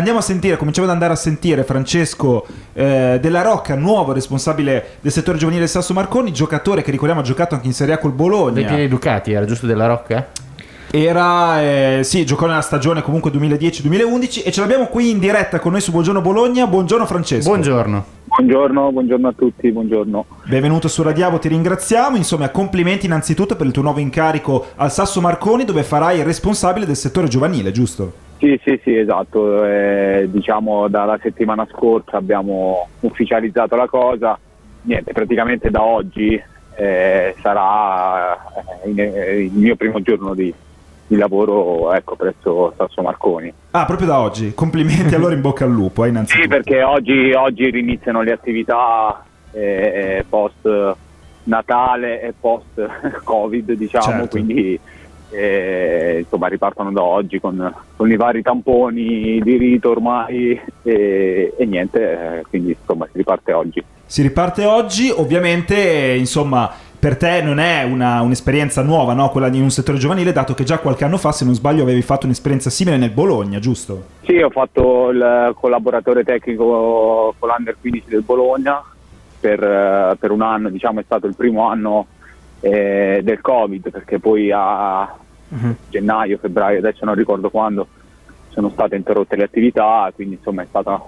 andiamo a sentire, cominciamo ad andare a sentire Francesco Della Rocca, nuovo responsabile del settore giovanile del Sasso Marconi, giocatore che ricordiamo ha giocato anche in Serie A col Bologna. Dei Ducati, era giusto Della Rocca? Era, sì, giocò nella stagione comunque 2010-2011 e ce l'abbiamo qui in diretta con noi su Buongiorno Bologna. Buongiorno Francesco. Buongiorno. Buongiorno, buongiorno a tutti, buongiorno. Benvenuto su Radiabo, ti ringraziamo. Insomma, complimenti innanzitutto per il tuo nuovo incarico al Sasso Marconi, dove farai il responsabile del settore giovanile, giusto? Sì, sì, sì, esatto. Diciamo dalla settimana scorsa abbiamo ufficializzato la cosa. Niente, praticamente da oggi sarà il mio primo giorno di lavoro, ecco, presso Sasso Marconi. Ah, proprio da oggi? Complimenti, allora in bocca al lupo, innanzitutto. Sì, perché oggi riniziano le attività post Natale e post Covid, diciamo, certo. Quindi insomma ripartono da oggi con i vari tamponi di rito ormai e niente, quindi insomma si riparte oggi. Si riparte oggi, ovviamente, insomma... Per te non è un'esperienza nuova, no? Quella di un settore giovanile, dato che già qualche anno fa, se non sbaglio, avevi fatto un'esperienza simile nel Bologna, giusto? Sì, ho fatto il collaboratore tecnico con l'Under 15 del Bologna per un anno, diciamo è stato il primo anno del Covid, perché poi a gennaio, febbraio, adesso non ricordo quando, sono state interrotte le attività, quindi insomma è stata...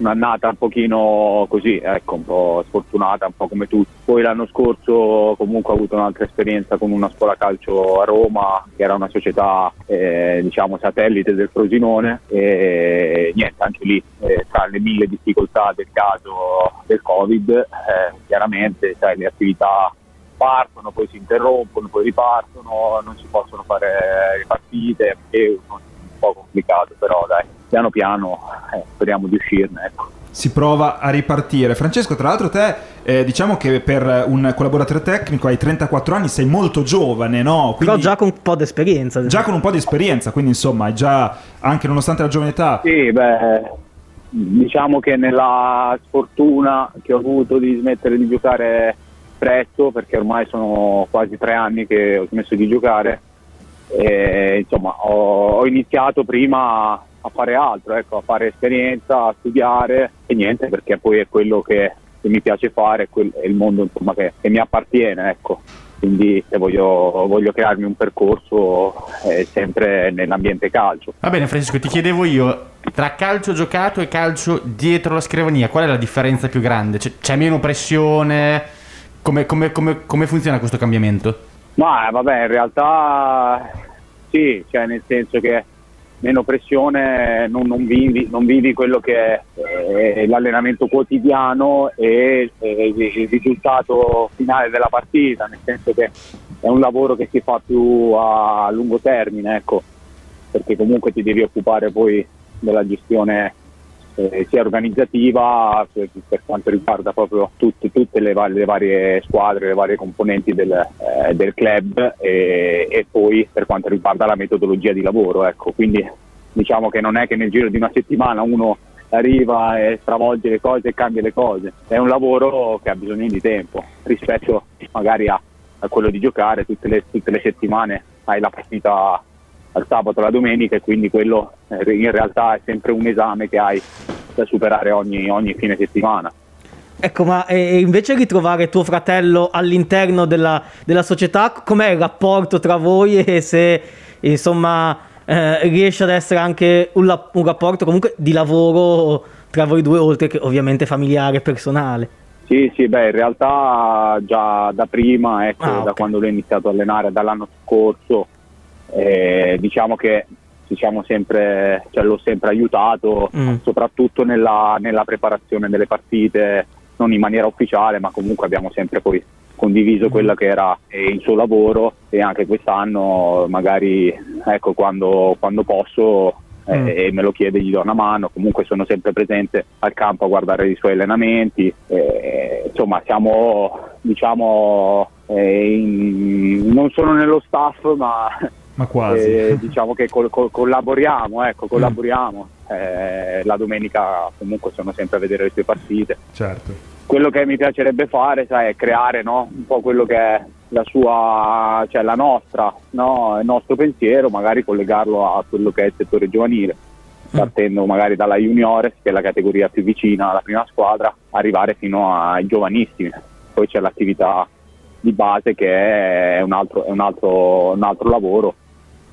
un'annata un pochino così, ecco, un po' sfortunata, un po' come tutti. Poi l'anno scorso comunque ho avuto un'altra esperienza con una scuola calcio a Roma, che era una società diciamo satellite del Frosinone, e niente, anche lì tra le mille difficoltà del caso del Covid, chiaramente sai, le attività partono, poi si interrompono, poi ripartono, non si possono fare le partite, è un po' complicato, però dai, piano piano speriamo di uscirne, ecco. Si prova a ripartire. Francesco, tra l'altro te diciamo che per un collaboratore tecnico hai 34 anni, sei molto giovane, no? Quindi, però già con un po' di esperienza. Già con un po' di esperienza, quindi insomma hai già, anche nonostante la giovane età. Sì, beh, diciamo che nella sfortuna che ho avuto di smettere di giocare presto, perché ormai sono quasi 3 anni che ho smesso di giocare, e, insomma ho iniziato prima a fare altro, ecco, a fare esperienza, a studiare e niente, perché poi è quello che mi piace fare, è il mondo insomma che mi appartiene, ecco. Quindi voglio crearmi un percorso sempre nell'ambiente calcio. Va bene Francesco, ti chiedevo io, tra calcio giocato e calcio dietro la scrivania, qual è la differenza più grande? C'è meno pressione? Come funziona questo cambiamento? Ma vabbè, in realtà sì, cioè nel senso che meno pressione, non vivi quello che è l'allenamento quotidiano e il risultato finale della partita, nel senso che è un lavoro che si fa più a lungo termine, ecco, perché comunque ti devi occupare poi della gestione sia organizzativa per quanto riguarda proprio tutte le varie squadre, le varie componenti del club e poi per quanto riguarda la metodologia di lavoro, ecco. Quindi diciamo che non è che nel giro di una settimana uno arriva e stravolge le cose e cambia le cose, è un lavoro che ha bisogno di tempo rispetto magari a quello di giocare. Tutte le settimane hai la partita al sabato, la domenica, e quindi quello in realtà è sempre un esame che hai da superare ogni fine settimana. Ecco, ma invece di trovare tuo fratello all'interno della società, com'è il rapporto tra voi e se insomma riesce ad essere anche un rapporto comunque di lavoro tra voi due, oltre che ovviamente familiare e personale? Sì, sì, beh, in realtà già da prima, ecco, okay. Da quando lui ha iniziato a allenare, dall'anno scorso, diciamo che l'ho sempre aiutato, soprattutto nella preparazione delle partite, non in maniera ufficiale, ma comunque abbiamo sempre poi condiviso quello che era il suo lavoro, e anche quest'anno magari, ecco, quando posso e me lo chiede, gli do una mano. Comunque sono sempre presente al campo a guardare i suoi allenamenti, insomma siamo, diciamo, non sono nello staff, ma quasi. Diciamo che collaboriamo, ecco, collaboriamo. La domenica comunque sono sempre a vedere le sue partite. Certo. Quello che mi piacerebbe fare, sai, è creare, no, un po' quello che è la sua, cioè la nostra, no, il nostro pensiero, magari collegarlo a quello che è il settore giovanile. partendo magari dalla juniores, che è la categoria più vicina alla prima squadra, arrivare fino ai giovanissimi. Poi c'è l'attività di base, che è un altro lavoro,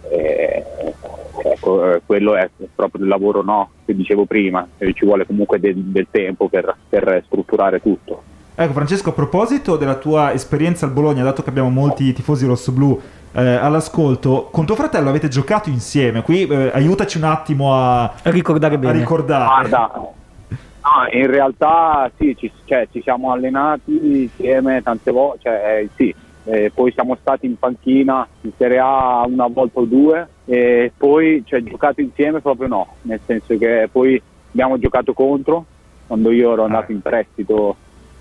ecco, quello è proprio il lavoro, no, che dicevo prima, ci vuole comunque del tempo per strutturare tutto. Ecco Francesco, a proposito della tua esperienza al Bologna, dato che abbiamo molti tifosi rossoblù all'ascolto, con tuo fratello avete giocato insieme, qui aiutaci un attimo a ricordare bene. Guarda, no, in realtà sì, ci siamo allenati insieme tante volte, poi siamo stati in panchina in Serie A una volta o due, e poi giocato insieme proprio no, nel senso che poi abbiamo giocato contro, quando io ero andato in prestito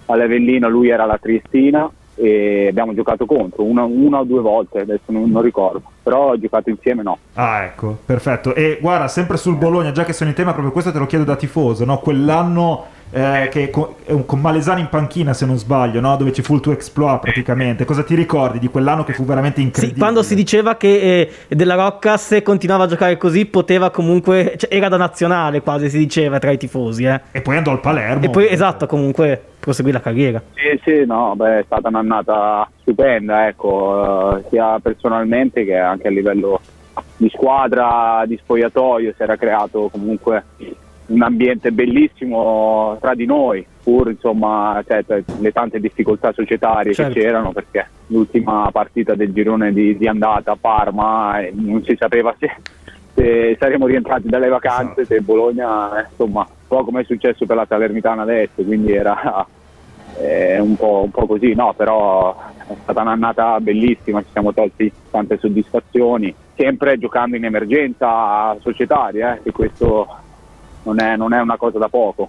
all'Avellino, lui era alla Triestina, e abbiamo giocato contro una o due volte, adesso non ricordo, però ho giocato insieme no. Ah ecco, perfetto. E guarda, sempre sul Bologna, già che sono in tema, proprio questo te lo chiedo da tifoso, no? Quell'anno che con Malesani in panchina, se non sbaglio, no? Dove ci fu il tuo exploit praticamente, cosa ti ricordi di quell'anno che fu veramente incredibile? Sì, quando si diceva che Della Rocca, se continuava a giocare così, poteva comunque, cioè, era da nazionale quasi, si diceva tra i tifosi, E poi andò al Palermo e poi esatto, comunque proseguì la carriera. Sì, no, beh, è stata un'annata stupenda, ecco, sia personalmente che anche a livello di squadra, di spogliatoio, si era creato comunque un ambiente bellissimo tra di noi, pur insomma, le tante difficoltà societarie, certo, che c'erano, perché l'ultima partita del girone di andata a Parma non si sapeva se saremmo rientrati dalle vacanze, se Bologna, insomma, un po' come è successo per la Salernitana adesso, quindi era un po' così, no? Però è stata un'annata bellissima, ci siamo tolti tante soddisfazioni, sempre giocando in emergenza societaria, e questo non è una cosa da poco.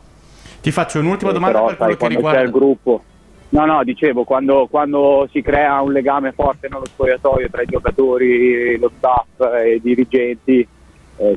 Ti faccio un'ultima domanda, però, per quello che riguarda il gruppo. No, dicevo, quando si crea un legame forte nello spogliatoio tra i giocatori, lo staff e i dirigenti,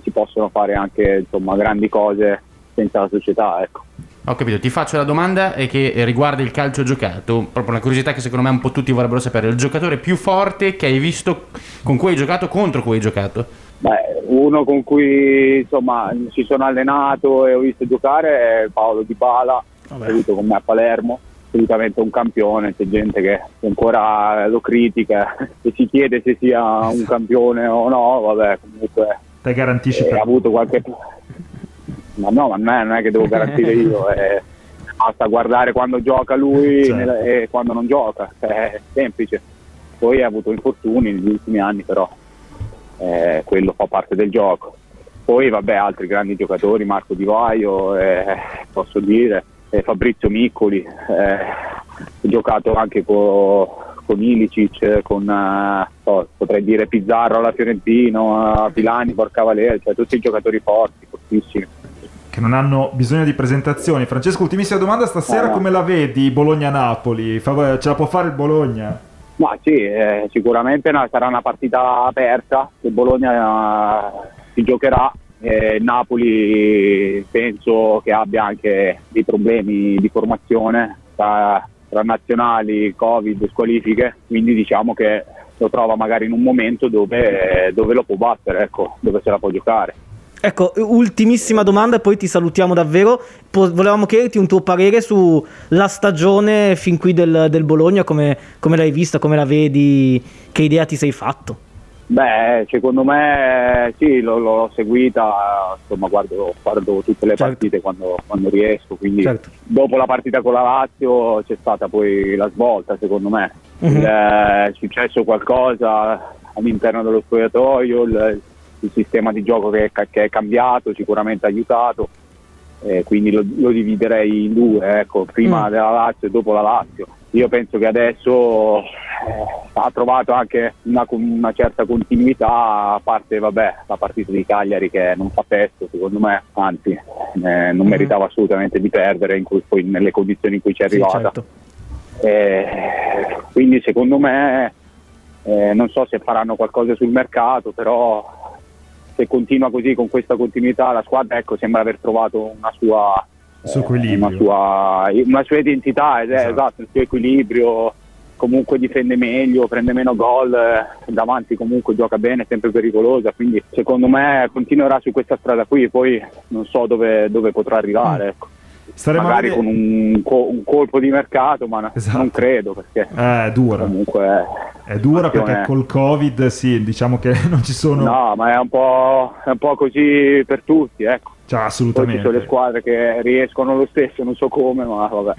si possono fare anche, insomma, grandi cose senza la società, ecco. Ho capito. Ti faccio la domanda che riguarda il calcio giocato, proprio una curiosità che secondo me un po' tutti vorrebbero sapere: il giocatore più forte che hai visto, con cui hai giocato, contro cui hai giocato? Beh, uno con cui, insomma, ci sono allenato e ho visto giocare è Paolo Dybala, che è venuto con me a Palermo. Assolutamente un campione, c'è gente che ancora lo critica e si chiede se sia un campione o no, vabbè, comunque te garantisci ha avuto qualche... Ma no, ma non è che devo garantire io, basta guardare quando gioca lui, certo, e quando non gioca, è semplice. Poi ha avuto infortuni negli ultimi anni, però quello fa parte del gioco. Poi vabbè, altri grandi giocatori, Marco Di Vaio, posso dire, Fabrizio Miccoli, ho giocato anche con Ilicic, con potrei dire Pizzarro alla Fiorentino, Vilani, Porca Valera, cioè tutti i giocatori fortissimi, che non hanno bisogno di presentazioni. Francesco, ultimissima domanda stasera, come la vedi Bologna-Napoli? Ce la può fare il Bologna? Ma sì, sicuramente sarà una partita aperta, il Bologna si giocherà, Napoli penso che abbia anche dei problemi di formazione tra nazionali, Covid, squalifiche, quindi diciamo che lo trova magari in un momento dove lo può battere, ecco, dove se la può giocare. Ecco, ultimissima domanda e poi ti salutiamo davvero. Volevamo chiederti un tuo parere sulla stagione fin qui del Bologna, come l'hai vista, come la vedi, che idea ti sei fatto? Beh, secondo me sì, l'ho seguita, insomma, guardo tutte le partite quando riesco, quindi dopo la partita con la Lazio c'è stata poi la svolta, secondo me. È successo qualcosa all'interno dello spogliatoio, il sistema di gioco che è cambiato sicuramente ha aiutato, quindi lo dividerei in due, ecco, prima della Lazio e dopo la Lazio. Io penso che adesso ha trovato anche una certa continuità, a parte la partita di Cagliari che non fa testo, secondo me, anzi non meritava assolutamente di perdere nelle condizioni in cui ci è arrivata, certo. Quindi secondo me non so se faranno qualcosa sul mercato, però se continua così, con questa continuità, la squadra, ecco, sembra aver trovato una sua identità, esatto, il suo equilibrio, comunque difende meglio, prende meno gol, davanti comunque gioca bene, sempre pericolosa, quindi secondo me continuerà su questa strada qui, poi non so dove potrà arrivare, ecco. Magari con un colpo di mercato, ma esatto, non credo, perché è dura. Comunque è dura perché col Covid, sì, diciamo che non ci sono. No, ma è un po' così per tutti, ecco. Cioè, assolutamente. Poi ci sono le squadre che riescono lo stesso, non so come, ma vabbè.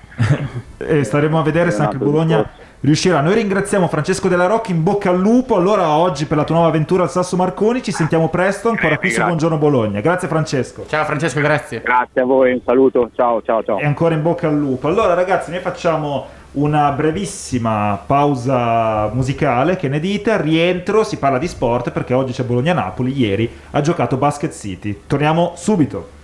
E staremo a vedere se anche Bologna riuscirà. Noi ringraziamo Francesco Della Rocca, in bocca al lupo allora oggi per la tua nuova avventura al Sasso Marconi. Ci sentiamo presto ancora qui su Buongiorno Bologna. Grazie Francesco. Ciao Francesco, grazie. Grazie a voi, un saluto, ciao. E ancora in bocca al lupo. Allora ragazzi, noi facciamo una brevissima pausa musicale, che ne dite? Al rientro si parla di sport perché oggi c'è Bologna-Napoli, ieri ha giocato Basket City. Torniamo subito.